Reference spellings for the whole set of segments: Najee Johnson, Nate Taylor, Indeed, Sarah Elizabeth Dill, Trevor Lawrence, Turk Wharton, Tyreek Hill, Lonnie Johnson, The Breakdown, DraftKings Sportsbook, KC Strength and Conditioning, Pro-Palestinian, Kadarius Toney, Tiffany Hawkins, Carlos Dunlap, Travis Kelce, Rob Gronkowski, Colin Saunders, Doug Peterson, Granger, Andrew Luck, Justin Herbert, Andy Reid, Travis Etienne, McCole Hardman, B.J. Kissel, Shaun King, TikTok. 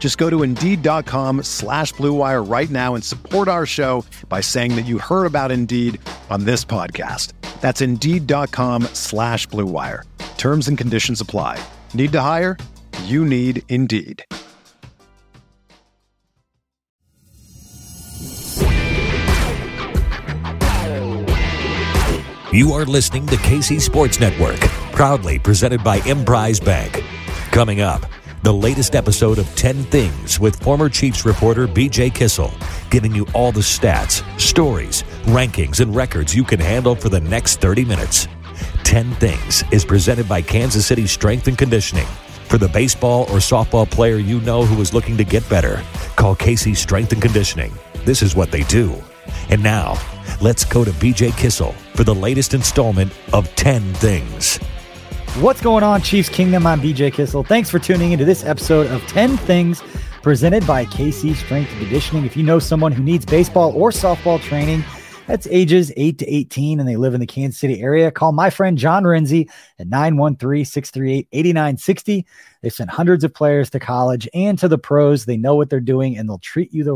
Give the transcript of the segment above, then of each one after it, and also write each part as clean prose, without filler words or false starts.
Just go to Indeed.com/Blue Wire right now and support our show by saying that you heard about Indeed on this podcast. That's Indeed.com/Blue Wire. Terms and conditions apply. Need to hire? You need Indeed. You are listening to KC Sports Network, proudly presented by Emprise Bank. Coming up, the latest episode of 10 Things with former Chiefs reporter B.J. Kissel, giving you all the stats, stories, rankings, and records you can handle for the next 30 minutes. 10 Things is presented by Kansas City Strength and Conditioning. For the baseball or softball player you know who is looking to get better, call KC Strength and Conditioning. This is what they do. And now, let's go to B.J. Kissel for the latest installment of 10 Things. What's going on, Chiefs Kingdom? I'm B.J. Kissel. Thanks for tuning into this episode of 10 Things presented by KC Strength and Conditioning. If you know someone who needs baseball or softball training, that's ages 8 to 18, and they live in the Kansas City area, call my friend John Renzi at 913-638-8960. They've sent hundreds of players to college and to the pros. They know what they're doing, and they'll treat you the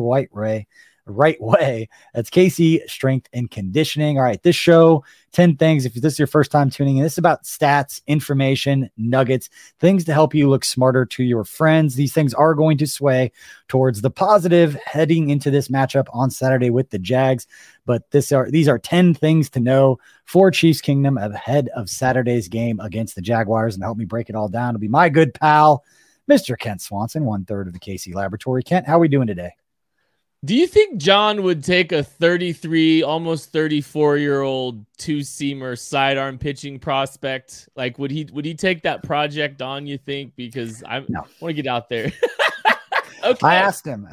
right way. That's KC Strength and Conditioning. All right, this show, 10 Things, if this is your first time tuning in, this is about stats, information, nuggets, things to help you look smarter to your friends. These things are going to sway towards the positive heading into this matchup on Saturday with the Jags, but these are 10 things to know for Chiefs Kingdom ahead of Saturday's game against the Jaguars. And to help me break it all down, it'll be my good pal, Mr. Kent Swanson, one-third of the KC Laboratory. Kent, how are we doing today? Do you think John would take a 33, almost 34-year-old two-seamer sidearm pitching prospect? Like, would he take that project on, you think? Because I want to get out there. Okay. I asked him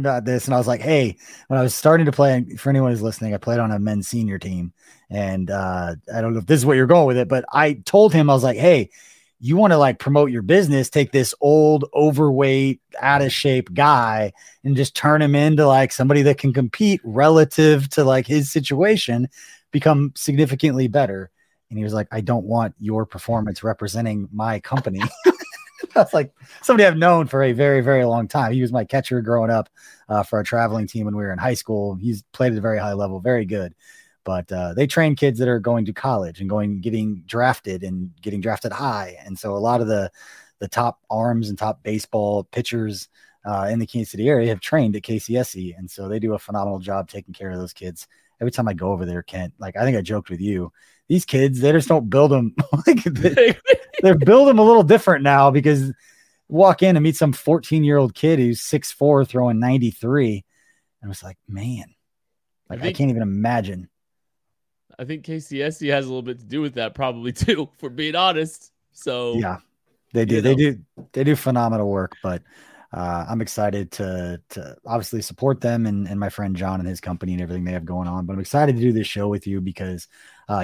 about this, and I was like, hey, when I was starting to play, for anyone who's listening, I played on a men's senior team, and I don't know if this is where you're going with it, but I told him, I was like, hey, you want to like promote your business, take this old, overweight, out of shape guy and just turn him into like somebody that can compete relative to like his situation, become significantly better. And he was like, I don't want your performance representing my company. That's like somebody I've known for a very, very long time. He was my catcher growing up for a traveling team when we were in high school. He's played at a very high level, very good. But they train kids that are going to college and getting drafted high. And so a lot of the top arms and top baseball pitchers in the Kansas City area have trained at KCSE. And so they do a phenomenal job taking care of those kids. Every time I go over there, Kent, like I think I joked with you, these kids, they just don't build them. Like they build them a little different now, because walk in and meet some 14-year-old kid who's 6'4", throwing 93. And it's like, man, like I can't even imagine. I think KCSE has a little bit to do with that probably too, if we're being honest. So yeah, they do. They do phenomenal work, but I'm excited to obviously support them and my friend John and his company and everything they have going on. But I'm excited to do this show with you because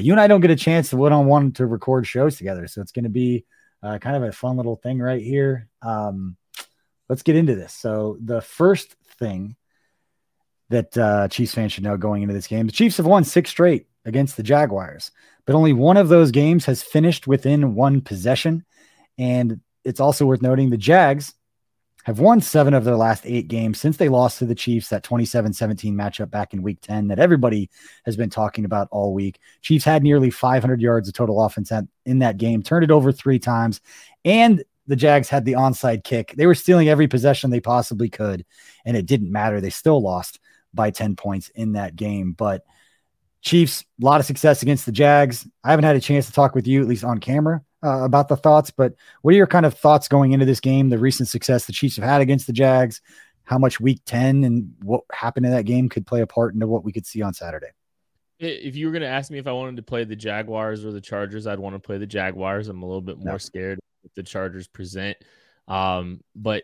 you and I don't get a chance to one-on-one to record shows together. So it's going to be kind of a fun little thing right here. Let's get into this. So the first thing that Chiefs fans should know going into this game, the Chiefs have won 6 straight against the Jaguars, but only one of those games has finished within one possession. And it's also worth noting the Jags have won 7 of their last 8 games since they lost to the Chiefs, that 27-17 matchup back in week 10 that everybody has been talking about all week. Chiefs had nearly 500 yards of total offense in that game, turned it over 3 times, and the Jags had the onside kick. They were stealing every possession they possibly could, and it didn't matter. They still lost by 10 points in that game, but Chiefs, a lot of success against the Jags. I haven't had a chance to talk with you, at least on camera, about the thoughts, but what are your kind of thoughts going into this game, the recent success the Chiefs have had against the Jags, how much week 10 and what happened in that game could play a part into what we could see on Saturday? If you were going to ask me if I wanted to play the Jaguars or the Chargers, I'd want to play the Jaguars. I'm a little bit more scared of what the Chargers present. But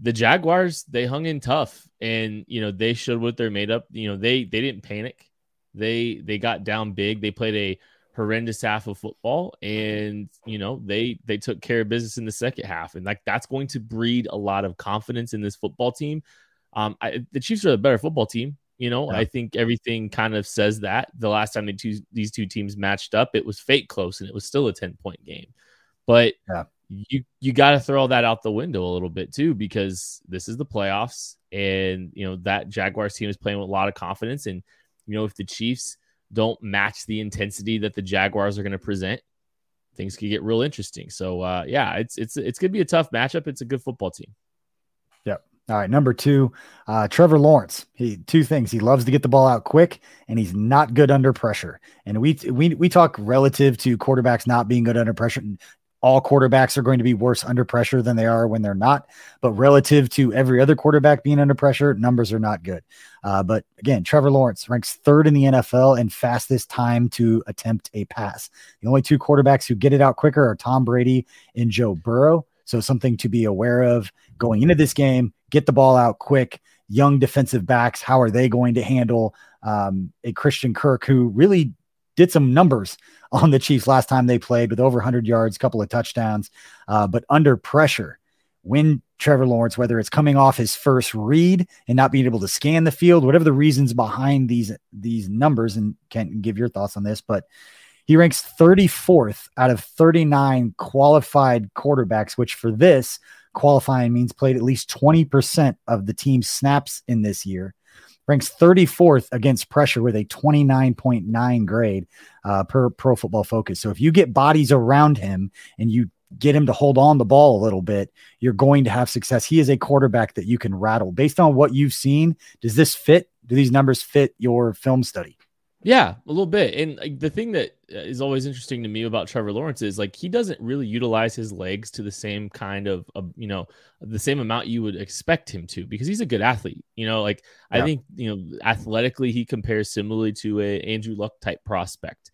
the Jaguars, they hung in tough, and, you know, they showed what they're made up. You know, they didn't panic. They got down big. They played a horrendous half of football, and, you know, they took care of business in the second half. And like, that's going to breed a lot of confidence in this football team. The Chiefs are the better football team. You know, I think everything kind of says that. The last time these two teams matched up, it was fake close, and it was still a 10-point game. But you got to throw all that out the window a little bit too, because this is the playoffs, and, you know, that Jaguars team is playing with a lot of confidence. And, you know, if the Chiefs don't match the intensity that the Jaguars are going to present, things could get real interesting. So it's going to be a tough matchup. It's a good football team. Yep. All right, number two, Trevor Lawrence. Two things. He loves to get the ball out quick, and he's not good under pressure. And we talk relative to quarterbacks not being good under pressure. And all quarterbacks are going to be worse under pressure than they are when they're not. But relative to every other quarterback being under pressure, numbers are not good. But again, Trevor Lawrence ranks third in the NFL in fastest time to attempt a pass. The only two quarterbacks who get it out quicker are Tom Brady and Joe Burrow. So something to be aware of going into this game. Get the ball out quick. Young defensive backs, how are they going to handle a Christian Kirk who really did some numbers on the Chiefs last time they played with over 100 yards, couple of touchdowns, but under pressure, when Trevor Lawrence, whether it's coming off his first read and not being able to scan the field, whatever the reasons behind these numbers, and Kent, give your thoughts on this, but he ranks 34th out of 39 qualified quarterbacks, which for this, qualifying means played at least 20% of the team's snaps in this year, ranks 34th against pressure with a 29.9 grade per Pro Football Focus. So if you get bodies around him and you get him to hold on the ball a little bit, you're going to have success. He is a quarterback that you can rattle. Based on what you've seen, does this fit? Do these numbers fit your film study? Yeah, a little bit. And the thing that is always interesting to me about Trevor Lawrence is, like, he doesn't really utilize his legs to the same kind of, you know, the same amount you would expect him to, because he's a good athlete. You know, like, I think, you know, athletically he compares similarly to a Andrew Luck type prospect.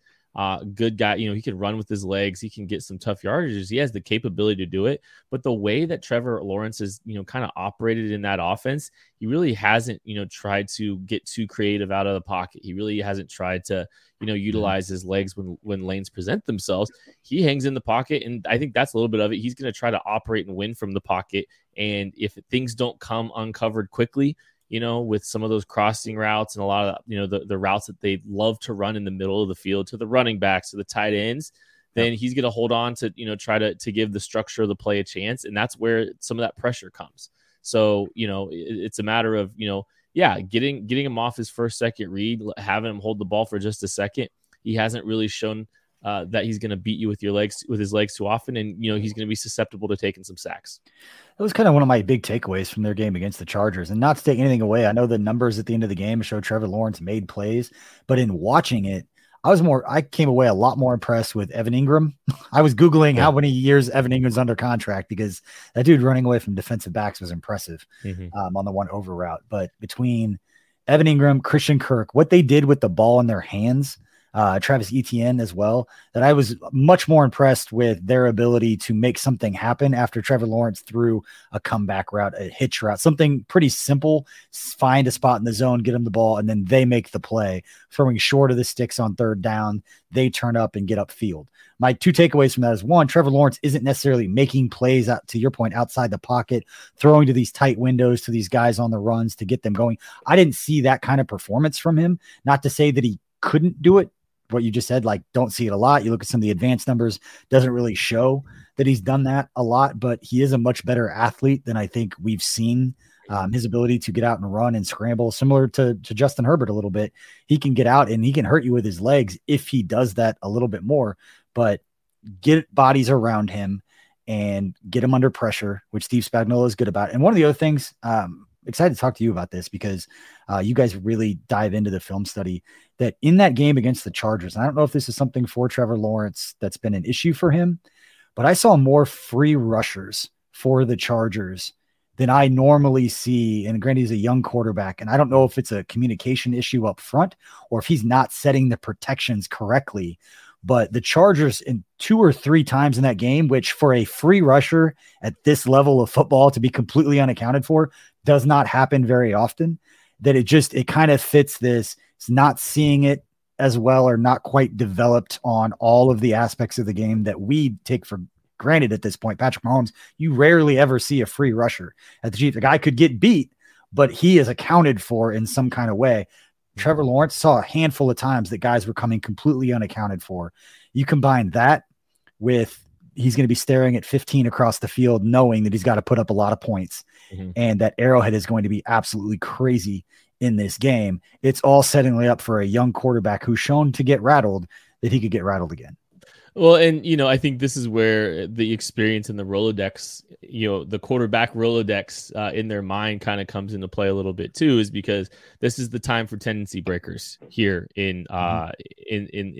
Good guy. You know, he can run with his legs. He can get some tough yardages. He has the capability to do it. But the way that Trevor Lawrence is, you know, kind of operated in that offense, he really hasn't, you know, tried to get too creative out of the pocket. He really hasn't tried to, you know, utilize his legs when lanes present themselves. He hangs in the pocket, and I think that's a little bit of it. He's going to try to operate and win from the pocket. And if things don't come uncovered quickly, you know, with some of those crossing routes and a lot of, you know, the routes that they love to run in the middle of the field to the running backs, to the tight ends, then he's going to hold on to, you know, try to give the structure of the play a chance. And that's where some of that pressure comes. So, you know, it's a matter of, you know, getting him off his first, second read, having him hold the ball for just a second. He hasn't really shown that he's going to beat you with his legs too often. And, you know, he's going to be susceptible to taking some sacks. That was kind of one of my big takeaways from their game against the Chargers, and not to take anything away. I know the numbers at the end of the game show Trevor Lawrence made plays, but in watching it, I came away a lot more impressed with Evan Ingram. I was Googling how many years Evan Ingram's under contract, because that dude running away from defensive backs was impressive on the one over route. But between Evan Ingram, Christian Kirk, what they did with the ball in their hands, Travis Etienne as well, that I was much more impressed with their ability to make something happen after Trevor Lawrence threw a comeback route, a hitch route, something pretty simple, find a spot in the zone, get them the ball, and then they make the play. Throwing short of the sticks on third down, they turn up and get upfield. My two takeaways from that is, one, Trevor Lawrence isn't necessarily making plays, out to your point, outside the pocket, throwing to these tight windows, to these guys on the runs to get them going. I didn't see that kind of performance from him. Not to say that he couldn't do it. What you just said, like, don't see it a lot. You look at some of the advanced numbers, doesn't really show that he's done that a lot, but he is a much better athlete than I think we've seen. His ability to get out and run and scramble, similar to Justin Herbert a little bit. He can get out and he can hurt you with his legs if he does that a little bit more, but get bodies around him and get him under pressure, which Steve Spagnuolo is good about. And one of the other things, excited to talk to you about this because you guys really dive into the film study that in that game against the Chargers. And I don't know if this is something for Trevor Lawrence that's been an issue for him, but I saw more free rushers for the Chargers than I normally see. And granted, he's a young quarterback, and I don't know if it's a communication issue up front or if he's not setting the protections correctly. But the Chargers in 2 or 3 times in that game, which for a free rusher at this level of football to be completely unaccounted for does not happen very often, that it kind of fits this. It's not seeing it as well or not quite developed on all of the aspects of the game that we take for granted at this point. Patrick Mahomes, you rarely ever see a free rusher at the Chiefs. The guy could get beat, but he is accounted for in some kind of way. Trevor Lawrence saw a handful of times that guys were coming completely unaccounted for. You combine that with he's going to be staring at 15 across the field, knowing that he's got to put up a lot of points and that Arrowhead is going to be absolutely crazy in this game. It's all setting up for a young quarterback who's shown to get rattled, that he could get rattled again. Well, and, I think this is where the experience in the Rolodex, the quarterback Rolodex in their mind kind of comes into play a little bit too, is because this is the time for tendency breakers here in the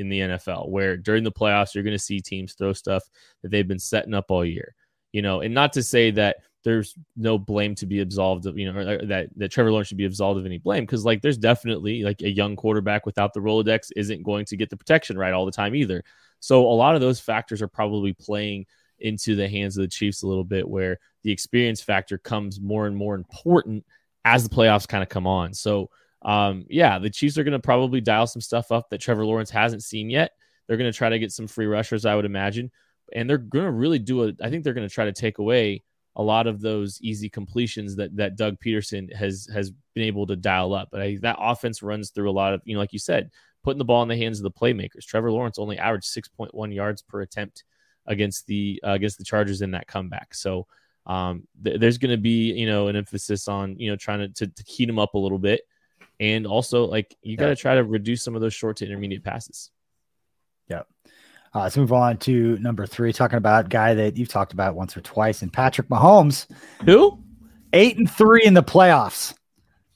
NFL, where during the playoffs, you're going to see teams throw stuff that they've been setting up all year, and not to say that there's no blame to be absolved of, or that Trevor Lawrence should be absolved of any blame. 'Cause there's definitely a young quarterback without the Rolodex isn't going to get the protection right all the time either. So a lot of those factors are probably playing into the hands of the Chiefs a little bit, where the experience factor comes more and more important as the playoffs kind of come on. So, the Chiefs are going to probably dial some stuff up that Trevor Lawrence hasn't seen yet. They're going to try to get some free rushers, I would imagine. And they're going to really I think they're going to try to take away a lot of those easy completions that Doug Peterson has been able to dial up. But that offense runs through a lot of, like you said, putting the ball in the hands of the playmakers. Trevor Lawrence only averaged 6.1 yards per attempt against the Chargers in that comeback. So there's going to be, an emphasis on, trying to heat him up a little bit. And also you got to try to reduce some of those short to intermediate passes. Yeah. Let's move on to number 3, talking about a guy that you've talked about once or twice, and Patrick Mahomes, who 8-3 in the playoffs.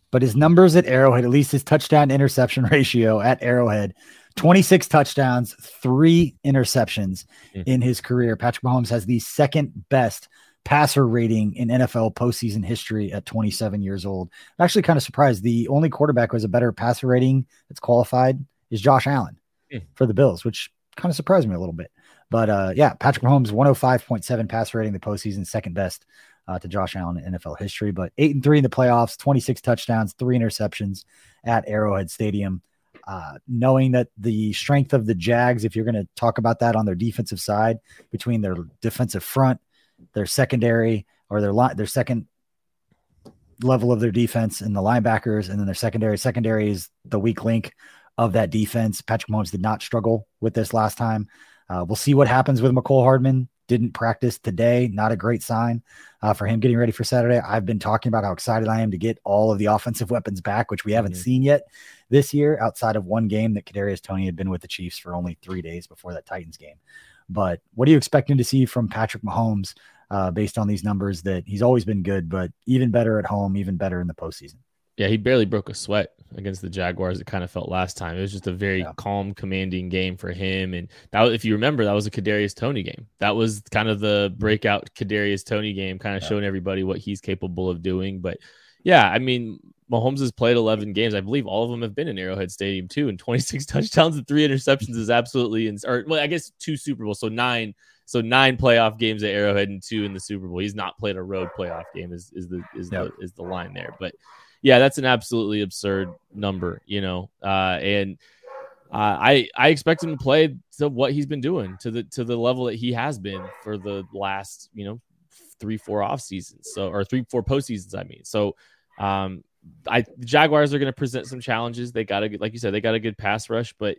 But his numbers at Arrowhead, at least his touchdown-interception ratio at Arrowhead, 26 touchdowns, 3 interceptions in his career. Patrick Mahomes has the second-best passer rating in NFL postseason history at 27 years old. I'm actually kind of surprised. The only quarterback who has a better passer rating that's qualified is Josh Allen for the Bills, which kind of surprised me a little bit. But, Patrick Mahomes, 105.7 passer rating, the postseason second-best to Josh Allen in NFL history. But 8-3 in the playoffs, 26 touchdowns, 3 interceptions at Arrowhead Stadium. Knowing that the strength of the Jags, if you're going to talk about that on their defensive side, between their defensive front, their secondary, or their second level of their defense, and the linebackers, and then their secondary. Secondary is the weak link of that defense. Patrick Mahomes did not struggle with this last time. We'll see what happens with McCole Hardman. Didn't practice today. Not a great sign for him getting ready for Saturday. I've been talking about how excited I am to get all of the offensive weapons back, which we haven't seen yet this year, outside of one game that Kadarius Toney had been with the Chiefs for only 3 days before that Titans game. But what are you expecting to see from Patrick Mahomes based on these numbers that he's always been good, but even better at home, even better in the postseason? Yeah, he barely broke a sweat against the Jaguars. It kind of felt last time. It was just a very calm, commanding game for him. And that, if you remember, that was a Kadarius Toney game. That was kind of the breakout Kadarius Toney game, kind of showing everybody what he's capable of doing. But yeah, I mean, Mahomes has played 11 games. I believe all of them have been in Arrowhead Stadium too. And 26 touchdowns and 3 interceptions is absolutely insane. Well, I guess 2 Super Bowls, so 9. So 9 playoff games at Arrowhead and 2 in the Super Bowl. He's not played a road playoff game. Is the line there? But yeah, that's an absolutely absurd number, I expect him to play to what he's been doing, to the level that he has been for the last 3-4 off seasons, or 3-4 postseasons. So, the Jaguars are going to present some challenges. They got a good, like you said, they got a good pass rush, but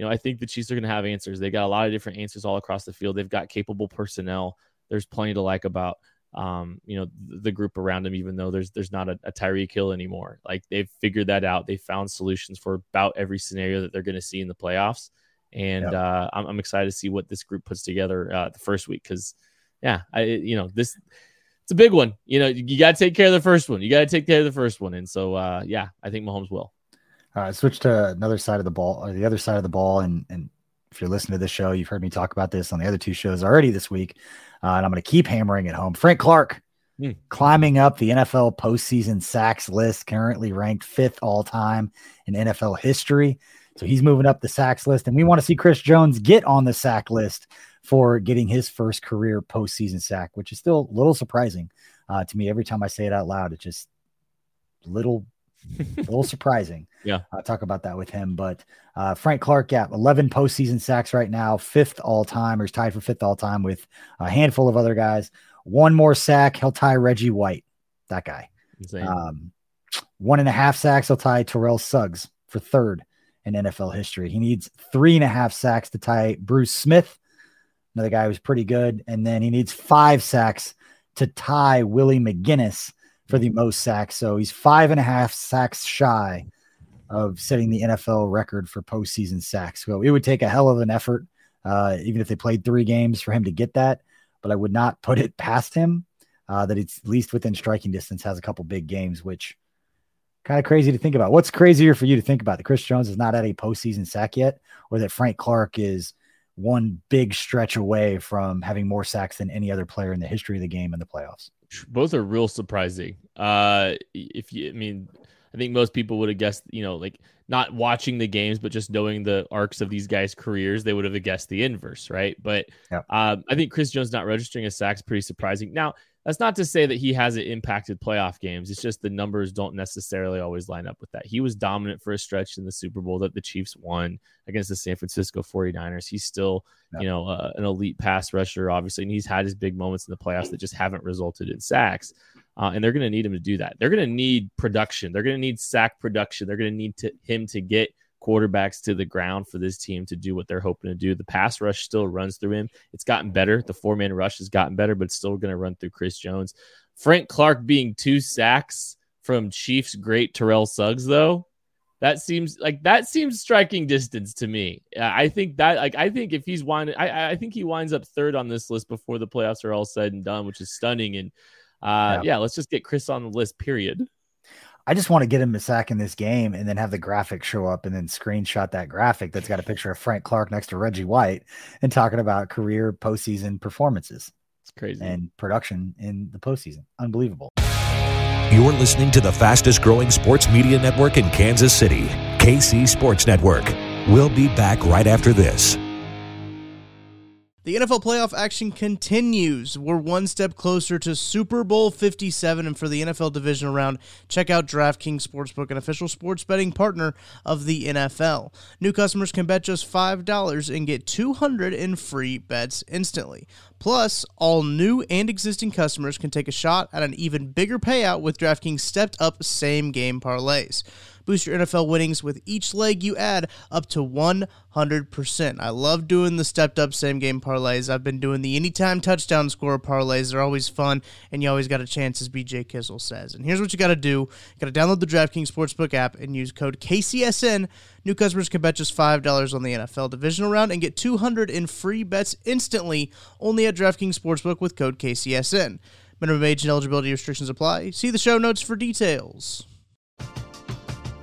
I think the Chiefs are going to have answers. They got a lot of different answers all across the field. They've got capable personnel. There's plenty to like about the group around him, even though there's not a Tyreek Hill anymore. They've figured that out. They found solutions for about every scenario that they're going to see in the playoffs. And I'm excited to see what this group puts together the first week, because it's a big one. You know, you got to take care of the first one. And so, yeah, I think Mahomes will. All right, switch to another side of the ball, or the other side of the ball. And if you're listening to this show, you've heard me talk about this on the other two shows already this week. And I'm going to keep hammering it home. Frank Clark climbing up the NFL postseason sacks list, currently ranked 5th all time in NFL history. So he's moving up the sacks list, and we want to see Chris Jones get on the sack list for getting his first career postseason sack, which is still a little surprising to me. Every time I say it out loud, it's just a little surprising. Yeah. I'll talk about that with him, but Frank Clark, yeah, 11 postseason sacks right now, 5th all time, or is tied for 5th all time with a handful of other guys. One more sack, he'll tie Reggie White, that guy. 1.5 sacks, he'll tie Terrell Suggs for 3rd in NFL history. He needs 3.5 sacks to tie Bruce Smith, another guy who's pretty good. And then he needs 5 sacks to tie Willie McGinnis for the most sacks. So he's 5.5 sacks shy of setting the NFL record for postseason sacks. So it would take a hell of an effort, even if they played 3 games, for him to get that. But I would not put it past him that it's at least within striking distance, has a couple big games, which kind of crazy to think about. What's crazier for you to think about? That Chris Jones is not at a postseason sack yet, or that Frank Clark is one big stretch away from having more sacks than any other player in the history of the game in the playoffs? Both are real surprising. I think most people would have guessed, like not watching the games, but just knowing the arcs of these guys' careers, they would have guessed the inverse. Right. But yeah. I think Chris Jones not registering a sack is pretty surprising. Now, that's not to say that he hasn't impacted playoff games. It's just the numbers don't necessarily always line up with that. He was dominant for a stretch in the Super Bowl that the Chiefs won against the San Francisco 49ers. He's still, an elite pass rusher, obviously, and he's had his big moments in the playoffs that just haven't resulted in sacks. And they're going to need him to do that. They're going to need production. They're going to need sack production. They're going to need him to get quarterbacks to the ground for this team to do what they're hoping to do. The pass rush still runs through him. It's gotten better. The 4-man rush has gotten better, but it's still going to run through Chris Jones. Frank Clark being 2 sacks from Chiefs great Terrell Suggs, though, that seems striking distance to me. I think if he's I think he winds up 3rd on this list before the playoffs are all said and done, which is stunning. And let's just get Chris on the list, period. I just want to get him a sack in this game and then have the graphic show up and then screenshot that graphic that's got a picture of Frank Clark next to Reggie White and talking about career postseason performances. It's crazy. And production in the postseason. Unbelievable. You're listening to the fastest growing sports media network in Kansas City, KC Sports Network. We'll be back right after this. The NFL playoff action continues. We're one step closer to Super Bowl 57, and for the NFL division round, check out DraftKings Sportsbook, an official sports betting partner of the NFL. New customers can bet just $5 and get $200 in free bets instantly. Plus, all new and existing customers can take a shot at an even bigger payout with DraftKings stepped-up same-game parlays. Boost your NFL winnings with each leg you add up to 100%. I love doing the stepped-up same-game parlays. I've been doing the anytime touchdown score parlays. They're always fun, and you always got a chance, as BJ Kissel says. And here's what you got to do. You got to download the DraftKings Sportsbook app and use code KCSN. New customers can bet just $5 on the NFL divisional round and get $200 in free bets instantly, only at DraftKings Sportsbook with code KCSN. Minimum age and eligibility restrictions apply. See the show notes for details.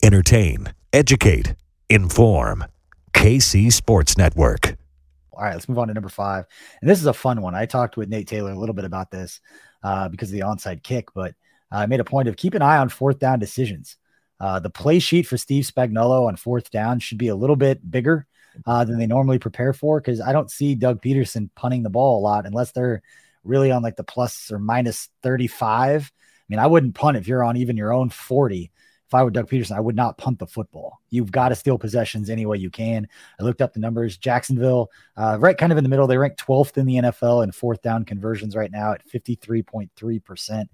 Entertain, educate, inform. KC Sports Network. All right, let's move on to number 5. And this is a fun one. I talked with Nate Taylor a little bit about this because of the onside kick, but I made a point of keep an eye on fourth down decisions. The play sheet for Steve Spagnuolo on fourth down should be a little bit bigger than they normally prepare for, because I don't see Doug Peterson punting the ball a lot unless they're really on like the plus or minus 35. I mean, I wouldn't punt if you're on even your own 40. If I were Doug Peterson, I would not punt the football. You've got to steal possessions any way you can. I looked up the numbers. Jacksonville, right kind of in the middle. They rank 12th in the NFL in fourth down conversions right now at 53.3%.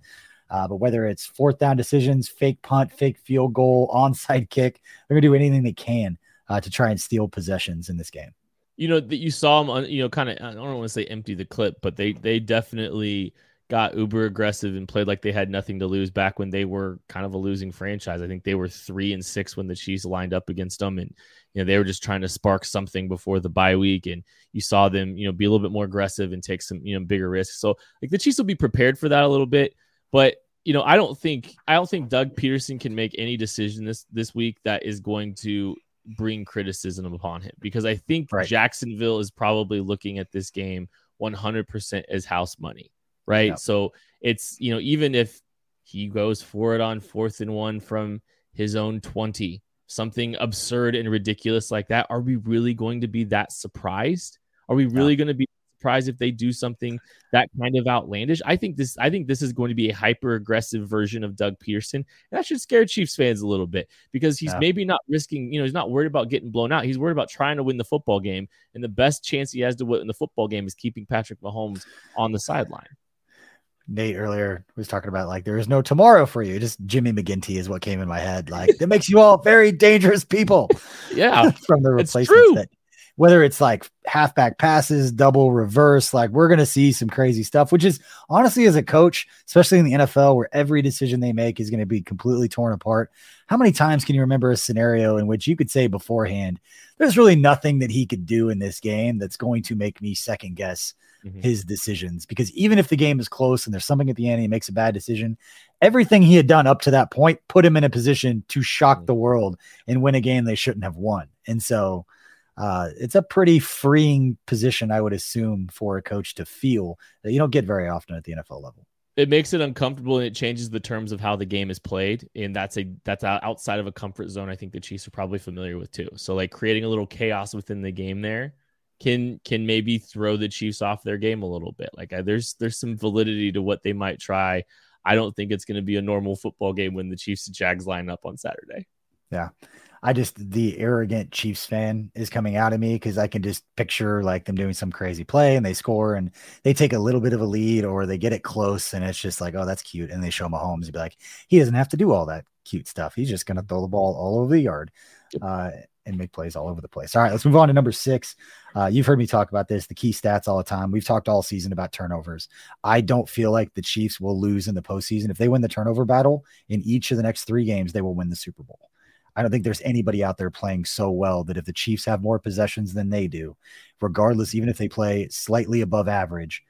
But whether it's fourth down decisions, fake punt, fake field goal, onside kick, they're going to do anything they can to try and steal possessions in this game. You know, that you saw them, kind of, I don't want to say empty the clip, but they definitely got uber aggressive and played like they had nothing to lose back when they were kind of a losing franchise. I think they were 3-6 when the Chiefs lined up against them. And, they were just trying to spark something before the bye week. And you saw them, be a little bit more aggressive and take some, bigger risks. So like the Chiefs will be prepared for that a little bit, but I don't think Doug Peterson can make any decision this week that is going to bring criticism upon him, because I think Jacksonville is probably looking at this game 100% as house money. Right. Yep. So it's, even if he goes for it on 4th and 1 from his own 20, something absurd and ridiculous like that, are we really going to be that surprised? Are we really going to be surprised if they do something that kind of outlandish? I think this is going to be a hyper aggressive version of Doug Peterson. And that should scare Chiefs fans a little bit, because he's maybe not risking, he's not worried about getting blown out. He's worried about trying to win the football game. And the best chance he has to win the football game is keeping Patrick Mahomes on the sideline. Nate earlier was talking about, like, there is no tomorrow for you. Just Jimmy McGinty is what came in my head. Like, that makes you all very dangerous people. Yeah. From the replacements, that, whether it's like halfback passes, double reverse, like we're going to see some crazy stuff, which is honestly, as a coach, especially in the NFL where every decision they make is going to be completely torn apart. How many times can you remember a scenario in which you could say beforehand, there's really nothing that he could do in this game that's going to make me second guess his decisions? Because even if the game is close and there's something at the end, he makes a bad decision, everything he had done up to that point put him in a position to shock the world and win a game they shouldn't have won. And so it's a pretty freeing position, I would assume, for a coach to feel, that you don't get very often at the NFL level. It makes it uncomfortable, and it changes the terms of how the game is played. And that's outside of a comfort zone I think the Chiefs are probably familiar with too. So like creating a little chaos within the game there can maybe throw the Chiefs off their game a little bit. Like there's some validity to what they might try. I don't think it's going to be a normal football game when the Chiefs and Jags line up on Saturday. Yeah. The arrogant Chiefs fan is coming out of me, because I can just picture like them doing some crazy play and they score and they take a little bit of a lead or they get it close and it's just like, oh, that's cute. And they show Mahomes, you'd be like, he doesn't have to do all that cute stuff. He's just going to throw the ball all over the yard and make plays all over the place. All right, let's move on to number 6. You've heard me talk about this, the key stats all the time. We've talked all season about turnovers. I don't feel like the Chiefs will lose in the postseason. If they win the turnover battle in each of the next 3 games, they will win the Super Bowl. I don't think there's anybody out there playing so well that if the Chiefs have more possessions than they do, regardless, even if they play slightly above average,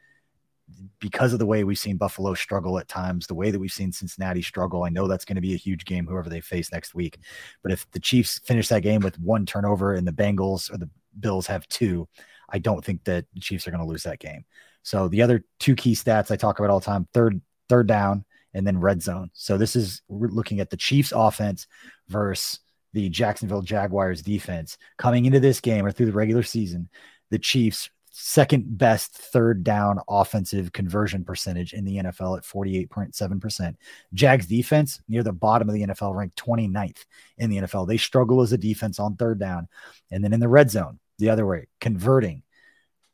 because of the way we've seen Buffalo struggle at times, the way that we've seen Cincinnati struggle. I know that's going to be a huge game, whoever they face next week. But if the Chiefs finish that game with 1 turnover and the Bengals or the Bills have 2, I don't think that the Chiefs are going to lose that game. So the other 2 key stats I talk about all the time, third down and then red zone. So this is, we're looking at the Chiefs offense versus the Jacksonville Jaguars defense. Coming into this game or through the regular season, the Chiefs second best third down offensive conversion percentage in the NFL at 48.7%. Jags defense near the bottom of the NFL, ranked 29th in the NFL. They struggle as a defense on third down. And then in the red zone, the other way, converting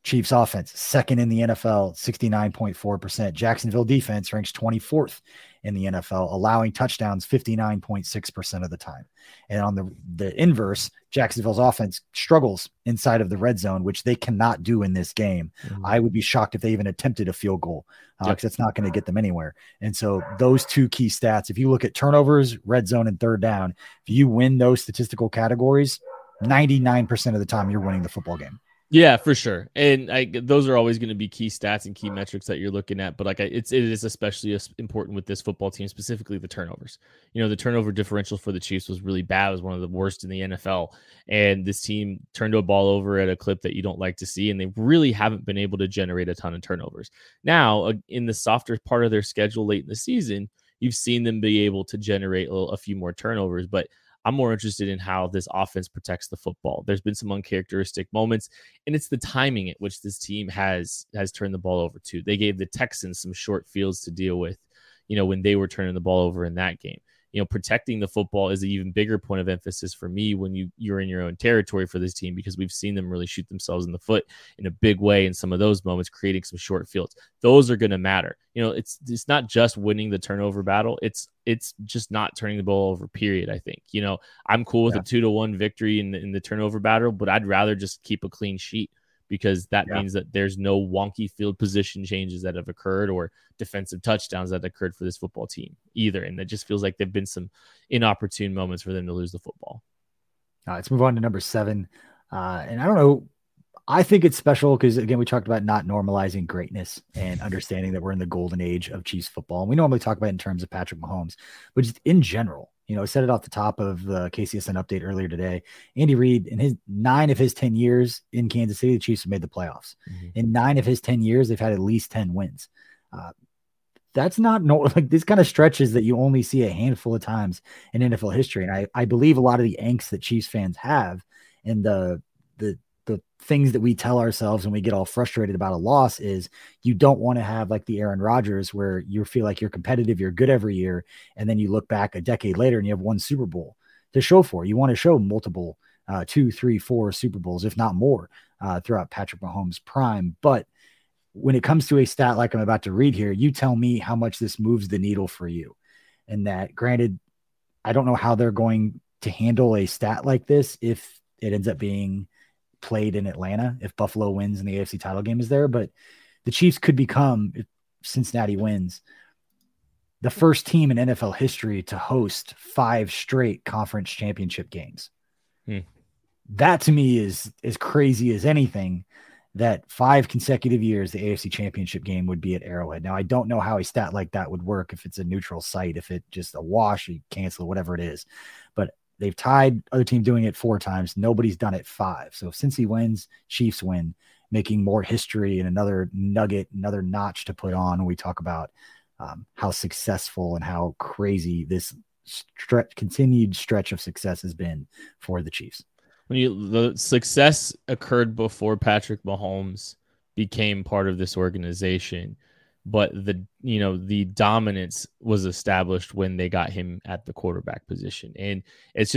Chiefs offense, second in the NFL, 69.4%. Jacksonville defense ranks 24th in the NFL, allowing touchdowns 59.6% of the time. And on the inverse, Jacksonville's offense struggles inside of the red zone, which they cannot do in this game. Mm-hmm. I would be shocked if they even attempted a field goal because it's not going to get them anywhere. And so those two key stats, if you look at turnovers, red zone, and third down, if you win those statistical categories, 99% of the time you're winning the football game. Yeah, for sure. And those are always going to be key stats and key metrics that you're looking at. But it is especially important with this football team, specifically the turnovers. You know, the turnover differential for the Chiefs was really bad. It was one of the worst in the NFL. And this team turned a ball over at a clip that you don't like to see. And they really haven't been able to generate a ton of turnovers. Now, in the softer part of their schedule late in the season, you've seen them be able to generate a few more turnovers. But I'm more interested in how this offense protects the football. There's been some uncharacteristic moments, and it's the timing at which this team has turned the ball over to. They gave the Texans some short fields to deal with, you know, when they were turning the ball over in that game. You know, protecting the football is an even bigger point of emphasis for me when you're in your own territory for this team, because we've seen them really shoot themselves in the foot in a big way in some of those moments, creating some short fields. Those are going to matter. You know, it's not just winning the turnover battle. It's just not turning the ball over, period, I think. You know, I'm cool with a 2-1 victory in the turnover battle, but I'd rather just keep a clean sheet, because that means that there's no wonky field position changes that have occurred or defensive touchdowns that occurred for this football team either. And it just feels like there've been some inopportune moments for them to lose the football. Let's move on to number 7. And I don't know, I think it's special because, again, we talked about not normalizing greatness and understanding that we're in the golden age of Chiefs football. And we normally talk about it in terms of Patrick Mahomes, but just in general. You know, I said it off the top of the KCSN update earlier today. Andy Reid, in his 9 of his 10 years in Kansas City, the Chiefs have made the playoffs. Mm-hmm. In 9 of his 10 years, they've had at least 10 wins. That's not like these kind of stretches that you only see a handful of times in NFL history. And I believe a lot of the angst that Chiefs fans have and the things that we tell ourselves when we get all frustrated about a loss is you don't want to have like the Aaron Rodgers where you feel like you're competitive, you're good every year. And then you look back a decade later and you have one Super Bowl to show for. You want to show multiple 2, 3, 4 Super Bowls, if not more, throughout Patrick Mahomes' prime. But when it comes to a stat like I'm about to read here, you tell me how much this moves the needle for you. And that, granted, I don't know how they're going to handle a stat like this if it ends up being played in Atlanta, if Buffalo wins and the AFC title game is there, but the Chiefs could become, if Cincinnati wins, the first team in NFL history to host 5 straight conference championship games. That to me is as crazy as anything, that 5 consecutive years, the AFC championship game would be at Arrowhead. Now, I don't know how a stat like that would work if it's a neutral site, if it just a wash, you cancel, whatever it is. But they've tied other team doing it 4 times. Nobody's done it 5. So since he wins, Chiefs win, making more history and another nugget, another notch to put on when we talk about how successful and how crazy this continued stretch of success has been for the Chiefs. The success occurred before Patrick Mahomes became part of this organization, but the dominance was established when they got him at the quarterback position. And it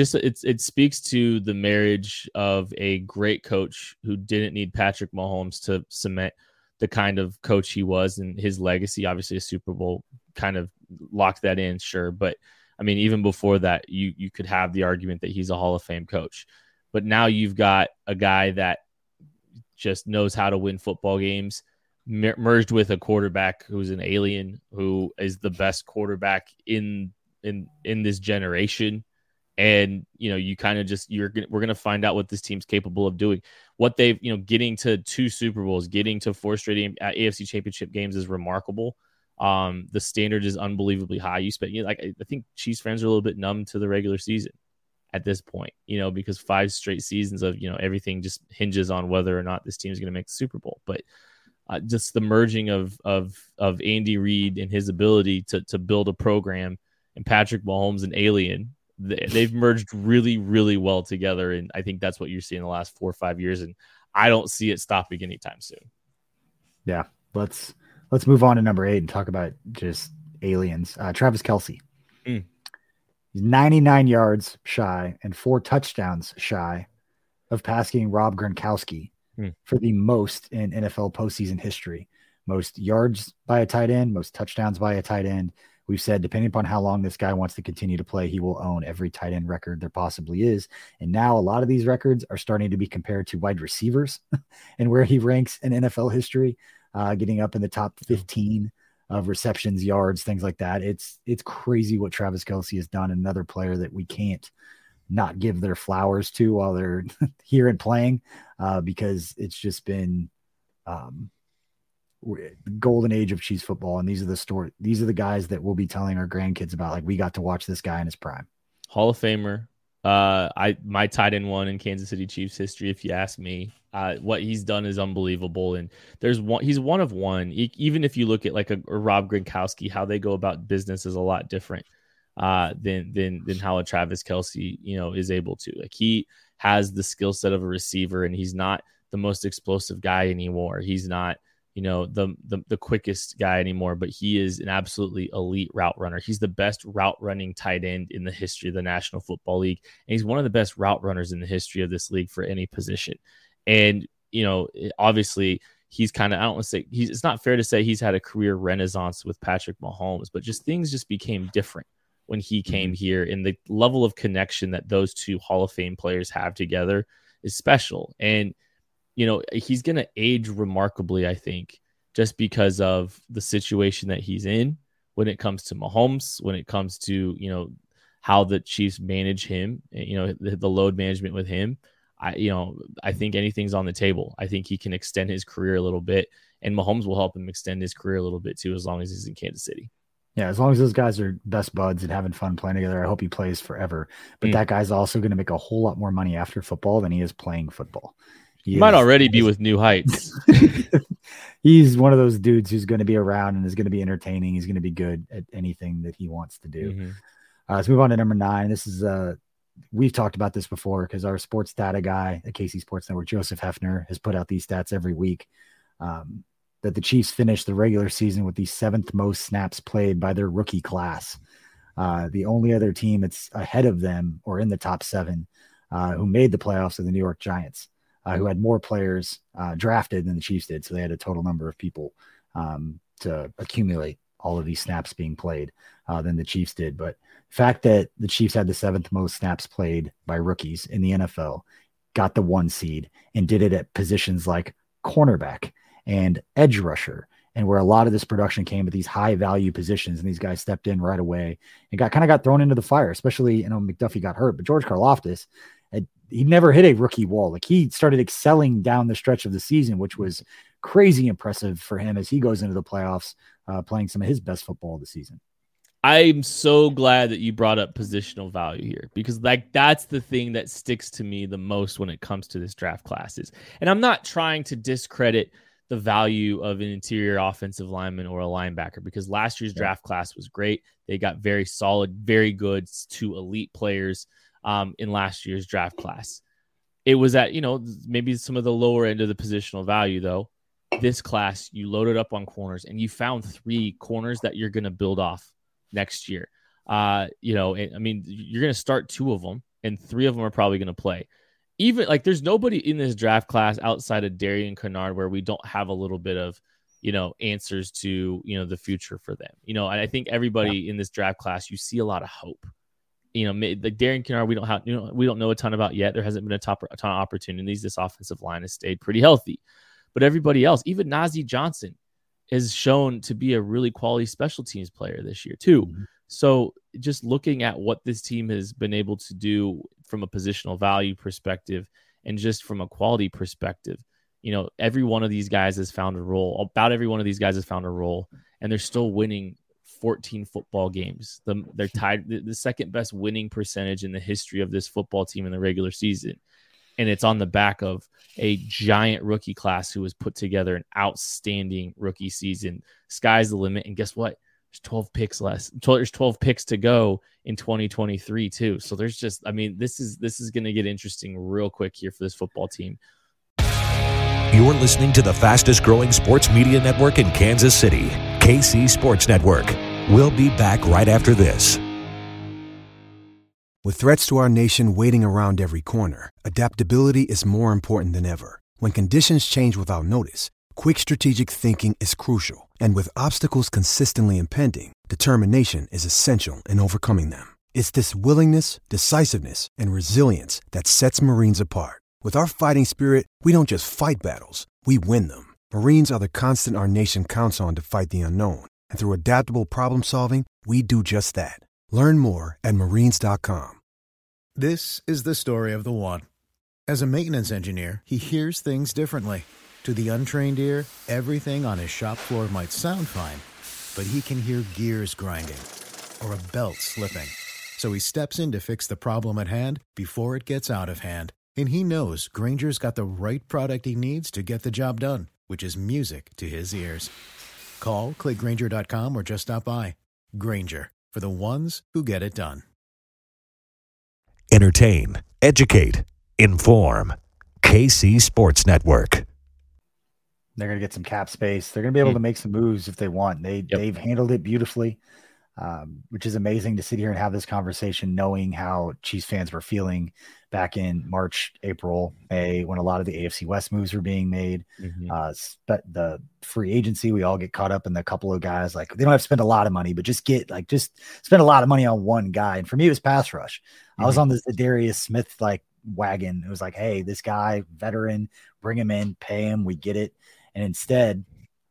speaks to the marriage of a great coach who didn't need Patrick Mahomes to cement the kind of coach he was and his legacy. Obviously, a Super Bowl kind of locked that in, sure. But I mean, even before that, you could have the argument that he's a Hall of Fame coach. But now you've got a guy that just knows how to win football games, merged with a quarterback who's an alien, who is the best quarterback in this generation. And you kind of just we're gonna find out what this team's capable of doing. What they've getting to 2 Super Bowls, getting to 4 straight AFC Championship games is remarkable. The standard is unbelievably high. I think Chiefs fans are a little bit numb to the regular season at this point, because 5 straight seasons of everything just hinges on whether or not this team is going to make the Super Bowl, but. Just the merging of Andy Reid and his ability to build a program, and Patrick Mahomes, an alien, they've merged really, really well together. And I think that's what you're seeing the last 4 or 5 years. And I don't see it stopping anytime soon. Yeah. Let's move on to number 8 and talk about just aliens. Travis Kelce. He's 99 yards shy and 4 touchdowns shy of passing Rob Gronkowski for the most in NFL postseason history. Most yards by a tight end, most touchdowns by a tight end. We've said, depending upon how long this guy wants to continue to play, he will own every tight end record there possibly is. And now a lot of these records are starting to be compared to wide receivers and where he ranks in NFL history, getting up in the top 15 of receptions, yards, things like that. It's crazy what Travis Kelce has done. Another player that we can't not give their flowers to while they're here and playing, because it's just been golden age of Chiefs football. And these are the guys that we'll be telling our grandkids about, like, we got to watch this guy in his prime. Hall of Famer. My tight end one in Kansas City Chiefs history, if you ask me. What he's done is unbelievable. And there's one, he's one of one. Even if you look at like a Rob Gronkowski, how they go about business is a lot different than how a Travis Kelce, you know, is able to. Like, he has the skill set of a receiver, and he's not the most explosive guy anymore. He's not, you know, the quickest guy anymore, but he is an absolutely elite route runner. He's the best route running tight end in the history of the National Football League. And he's one of the best route runners in the history of this league for any position. And, you know, obviously he's kind of, I don't want to say it's not fair to say he's had a career renaissance with Patrick Mahomes, but just things just became different when he came here, and the level of connection that those two Hall of Fame players have together is special. And, you know, he's going to age remarkably, I think, just because of the situation that he's in when it comes to Mahomes, when it comes to, you know, how the Chiefs manage him, you know, the load management with him. I think anything's on the table. I think he can extend his career a little bit, and Mahomes will help him extend his career a little bit too, as long as he's in Kansas City. Yeah, as long as those guys are best buds and having fun playing together, I hope he plays forever. But that guy's also going to make a whole lot more money after football than he is playing football. He might already be with New Heights. He's one of those dudes who's going to be around and is going to be entertaining. He's going to be good at anything that he wants to do. Let's move on to number 9. This is we've talked about this before, because our sports data guy at KC Sports Network, Joseph Hefner, has put out these stats every week, that the Chiefs finished the regular season with the 7th most snaps played by their rookie class. The only other team that's ahead of them or in the top 7 who made the playoffs are the New York Giants, who had more players drafted than the Chiefs did. So they had a total number of people to accumulate all of these snaps being played than the Chiefs did. But the fact that the Chiefs had the 7th most snaps played by rookies in the NFL, got the 1 seed, and did it at positions like cornerback and edge rusher, and where a lot of this production came at these high value positions. And these guys stepped in right away and got thrown into the fire, especially, you know, McDuffie got hurt, but George Karlaftis, he never hit a rookie wall. Like, he started excelling down the stretch of the season, which was crazy impressive for him as he goes into the playoffs, playing some of his best football of the season. I'm so glad that you brought up positional value here, because like, that's the thing that sticks to me the most when it comes to this draft classes. And I'm not trying to discredit the value of an interior offensive lineman or a linebacker, because last year's draft class was great. They got very solid, very good to elite players in last year's draft class. It was at, you know, maybe some of the lower end of the positional value though. This class, you loaded up on corners, and you found 3 corners that you're going to build off next year. You know, I mean, you're going to start 2 of them, and 3 of them are probably going to play. Even like, there's nobody in this draft class outside of Darian Kennard where we don't have a little bit of, you know, answers to, you know, the future for them. You know, and I think everybody in this draft class, you see a lot of hope. You know, like Darian Kennard, we don't know a ton about yet. There hasn't been a ton of opportunities. This offensive line has stayed pretty healthy, but everybody else, even Najee Johnson, is shown to be a really quality special teams player this year too. So just looking at what this team has been able to do from a positional value perspective, and just from a quality perspective, you know, every one of these guys has found a role. About every one of these guys has found a role, and they're still winning 14 football games. They're tied the second best winning percentage in the history of this football team in the regular season. And it's on the back of a giant rookie class who has put together an outstanding rookie season. Sky's the limit. And guess what? There's 12 picks less. There's 12 picks to go in 2023 too. So there's just, I mean, this is going to get interesting real quick here for this football team. You're listening to the fastest growing sports media network in Kansas City, KC Sports Network. We'll be back right after this. With threats to our nation waiting around every corner, adaptability is more important than ever. When conditions change without notice, quick strategic thinking is crucial. And with obstacles consistently impending, determination is essential in overcoming them. It's this willingness, decisiveness, and resilience that sets Marines apart. With our fighting spirit, we don't just fight battles, we win them. Marines are the constant our nation counts on to fight the unknown. And through adaptable problem solving, we do just that. Learn more at Marines.com. This is the story of the one. As a maintenance engineer, he hears things differently. To the untrained ear, everything on his shop floor might sound fine, but he can hear gears grinding or a belt slipping. So he steps in to fix the problem at hand before it gets out of hand. And he knows Granger's got the right product he needs to get the job done, which is music to his ears. Call, click Granger.com, or just stop by. Granger, for the ones who get it done. Entertain, educate, inform. KC Sports Network. They're going to get some cap space. They're going to be able to make some moves if they want. They've handled it beautifully, which is amazing to sit here and have this conversation knowing how Chiefs fans were feeling back in March, April, May, when a lot of the AFC West moves were being made. But the free agency, we all get caught up in the couple of guys. Like, they don't have to spend a lot of money, but just spend a lot of money on one guy. And for me, it was pass rush. I was on this Darius Smith, wagon. It was like, hey, this guy, veteran, bring him in, pay him. We get it. And instead,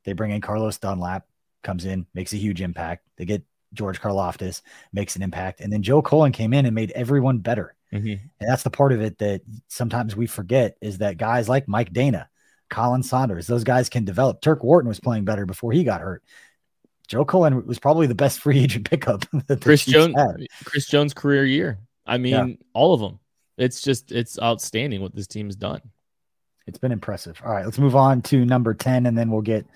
they bring in Carlos Dunlap, comes in, makes a huge impact. They get George Karlaftis, makes an impact. And then Joe Cullen came in and made everyone better. And that's the part of it that sometimes we forget, is that guys like Mike Dana, Colin Saunders, those guys can develop. Turk Wharton was playing better before he got hurt. Joe Cullen was probably the best free agent pickup. Chris Jones' career year. I mean, all of them. It's outstanding what this team's done. It's been impressive. All right, let's move on to number 10, and then we'll get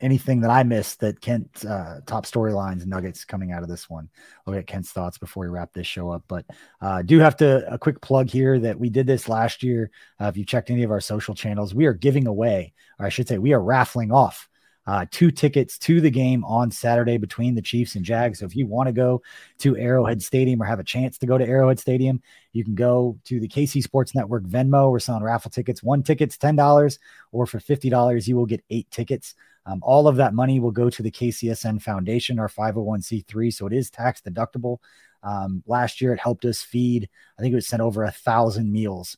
anything that I missed that Kent, top storylines and nuggets coming out of this one. We'll get Kent's thoughts before we wrap this show up. But I do have to a quick plug here that we did this last year. If you checked any of our social channels, we are giving away, or I should say we are raffling off, 2 tickets to the game on Saturday between the Chiefs and Jags. So if you want to go to Arrowhead Stadium or have a chance to go to Arrowhead Stadium, you can go to the KC Sports Network Venmo. We're selling raffle tickets. 1 ticket's $10, or for $50, you will get 8 tickets. All of that money will go to the KCSN Foundation, our 501c3. So it is tax deductible. Last year, it helped us feed, I think it was sent over 1,000 meals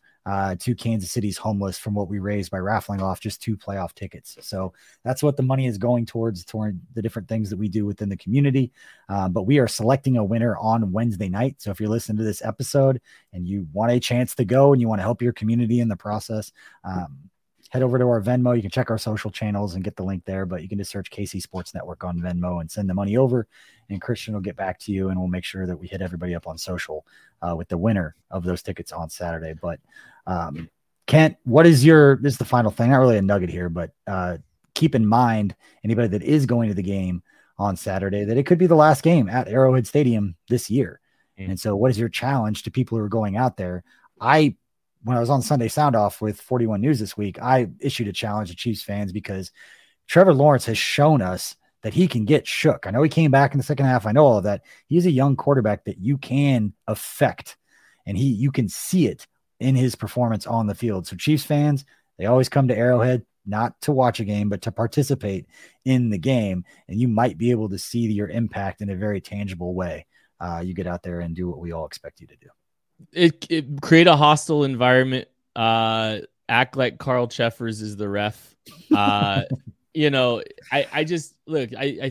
to Kansas City's homeless from what we raised by raffling off just 2 playoff tickets. So that's what the money is going toward the different things that we do within the community. But we are selecting a winner on Wednesday night. So if you're listening to this episode and you want a chance to go and you want to help your community in the process, head over to our Venmo. You can check our social channels and get the link there, but you can just search KC Sports Network on Venmo and send the money over, and Christian will get back to you, and we'll make sure that we hit everybody up on social with the winner of those tickets on Saturday. But Kent, this is the final thing, not really a nugget here, but keep in mind, anybody that is going to the game on Saturday, that it could be the last game at Arrowhead Stadium this year. And so what is your challenge to people who are going out there? When I was on Sunday Sound Off with 41 News this week, I issued a challenge to Chiefs fans because Trevor Lawrence has shown us that he can get shook. I know he came back in the second half. I know all of that. He's a young quarterback that you can affect, and you can see it in his performance on the field. So Chiefs fans, they always come to Arrowhead, not to watch a game, but to participate in the game. And you might be able to see your impact in a very tangible way. You get out there and do what we all expect you to do. It create a hostile environment. Act like Carl Cheffers is the ref. I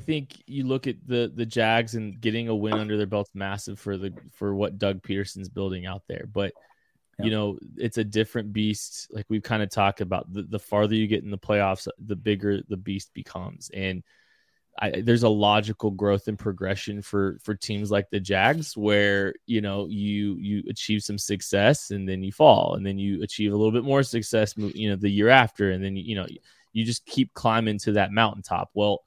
think you look at the Jags and getting a win under their belt's massive for what Doug Peterson's building out there. But it's a different beast. Like we've kind of talked about, the farther you get in the playoffs, the bigger the beast becomes. And there's a logical growth and progression for teams like the Jags where, you achieve some success and then you fall, and then you achieve a little bit more success, the year after. And then, you just keep climbing to that mountaintop. Well,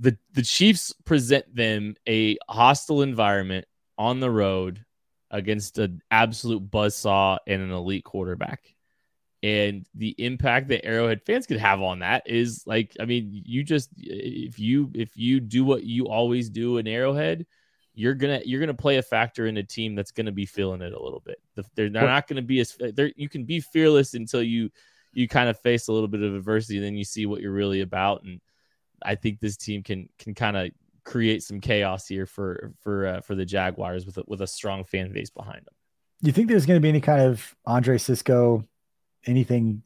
the Chiefs present them a hostile environment on the road against an absolute buzzsaw and an elite quarterback. And the impact that Arrowhead fans could have on that is if you do what you always do in Arrowhead, you're gonna play a factor in a team that's gonna be feeling it a little bit. They're not gonna be as you can be fearless until you kind of face a little bit of adversity, and then you see what you're really about. And I think this team can kind of create some chaos here for the Jaguars with a strong fan base behind them. Do you think there's going to be any kind of Andre Cisco, anything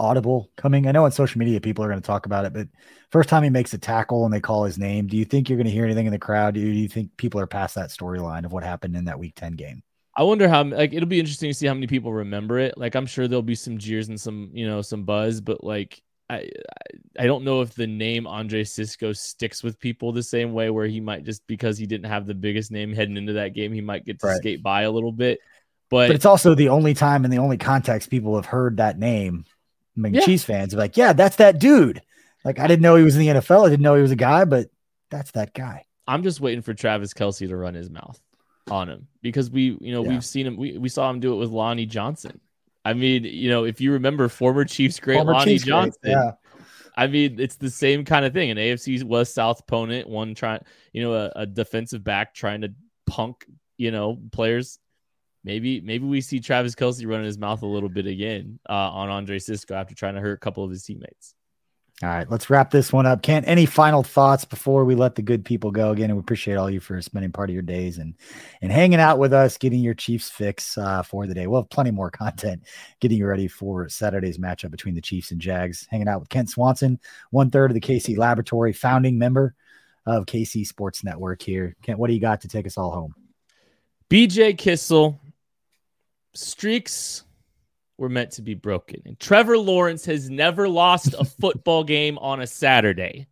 audible coming? I know on social media people are going to talk about it, but first time he makes a tackle and they call his name, do you think you're going to hear anything in the crowd? Do you think people are past that storyline of what happened in that Week 10 game? I wonder how, like, it'll be interesting to see how many people remember it. Like, I'm sure there'll be some jeers and some buzz, but like, I don't know if the name Andre Cisco sticks with people the same way, where he might, just because he didn't have the biggest name heading into that game, he might get to skate by a little bit. But it's also the only time and the only context people have heard that name. I mean, Chiefs fans are like, yeah, that's that dude. Like, I didn't know he was in the NFL. I didn't know he was a guy, but that's that guy. I'm just waiting for Travis Kelce to run his mouth on him, because we've seen him. We saw him do it with Lonnie Johnson. I mean, if you remember former Chiefs great Lonnie Johnson, yeah. I mean, it's the same kind of thing. An AFC West South opponent, one trying, a defensive back trying to punk, players. Maybe we see Travis Kelce running his mouth a little bit again on Andre Cisco after trying to hurt a couple of his teammates. All right, let's wrap this one up. Kent, any final thoughts before we let the good people go? Again, we appreciate all you for spending part of your days and hanging out with us, getting your Chiefs fix for the day. We'll have plenty more content getting you ready for Saturday's matchup between the Chiefs and Jags. Hanging out with Kent Swanson, 1/3 of the KC Laboratory, founding member of KC Sports Network here. Kent, what do you got to take us all home? BJ Kissel, streaks were meant to be broken, and Trevor Lawrence has never lost a football game on a Saturday.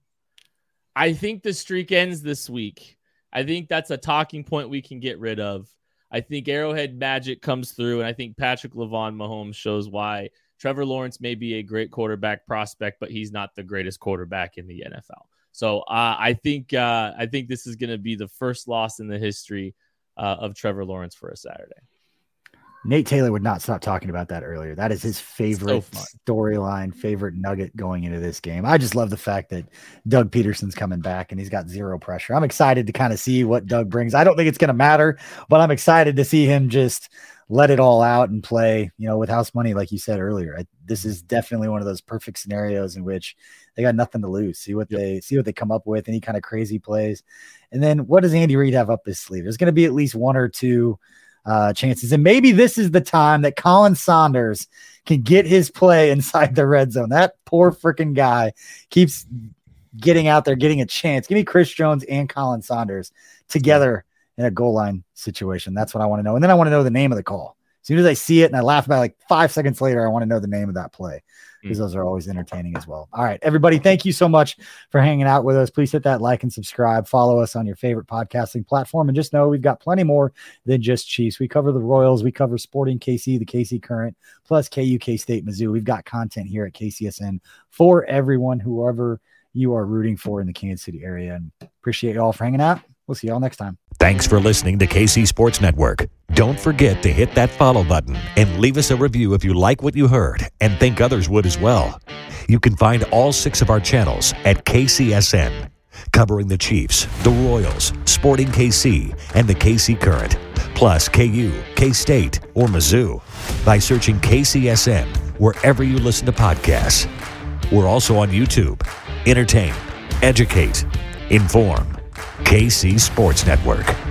I think the streak ends this week. I think that's a talking point we can get rid of. I think Arrowhead magic comes through, and I think Patrick LaVon Mahomes shows why Trevor Lawrence may be a great quarterback prospect, but he's not the greatest quarterback in the NFL. So I think this is going to be the first loss in the history of Trevor Lawrence for a Saturday. Nate Taylor would not stop talking about that earlier. That is his favorite storyline, favorite nugget going into this game. I just love the fact that Doug Peterson's coming back and he's got zero pressure. I'm excited to kind of see what Doug brings. I don't think it's going to matter, but I'm excited to see him just let it all out and play, with house money, like you said earlier. This is definitely one of those perfect scenarios in which they got nothing to lose. See what they come up with, any kind of crazy plays. And then what does Andy Reid have up his sleeve? There's going to be at least one or two chances. And maybe this is the time that Colin Saunders can get his play inside the red zone. That poor freaking guy keeps getting out there, getting a chance. Give me Chris Jones and Colin Saunders together in a goal line situation. That's what I want to know. And then I want to know the name of the call. As soon as I see it and I laugh about it, like 5 seconds later, I want to know the name of that play, because those are always entertaining as well. All right, everybody, thank you so much for hanging out with us. Please hit that like and subscribe. Follow us on your favorite podcasting platform. And just know we've got plenty more than just Chiefs. We cover the Royals. We cover Sporting KC, the KC Current, plus KU, K-State, Mizzou. We've got content here at KCSN for everyone, whoever you are rooting for in the Kansas City area. And appreciate you all for hanging out. We'll see you all next time. Thanks for listening to KC Sports Network. Don't forget to hit that follow button and leave us a review if you like what you heard and think others would as well. You can find all 6 of our channels at KCSN, covering the Chiefs, the Royals, Sporting KC, and the KC Current, plus KU, K-State, or Mizzou by searching KCSN wherever you listen to podcasts. We're also on YouTube. Entertain, educate, inform. KC Sports Network.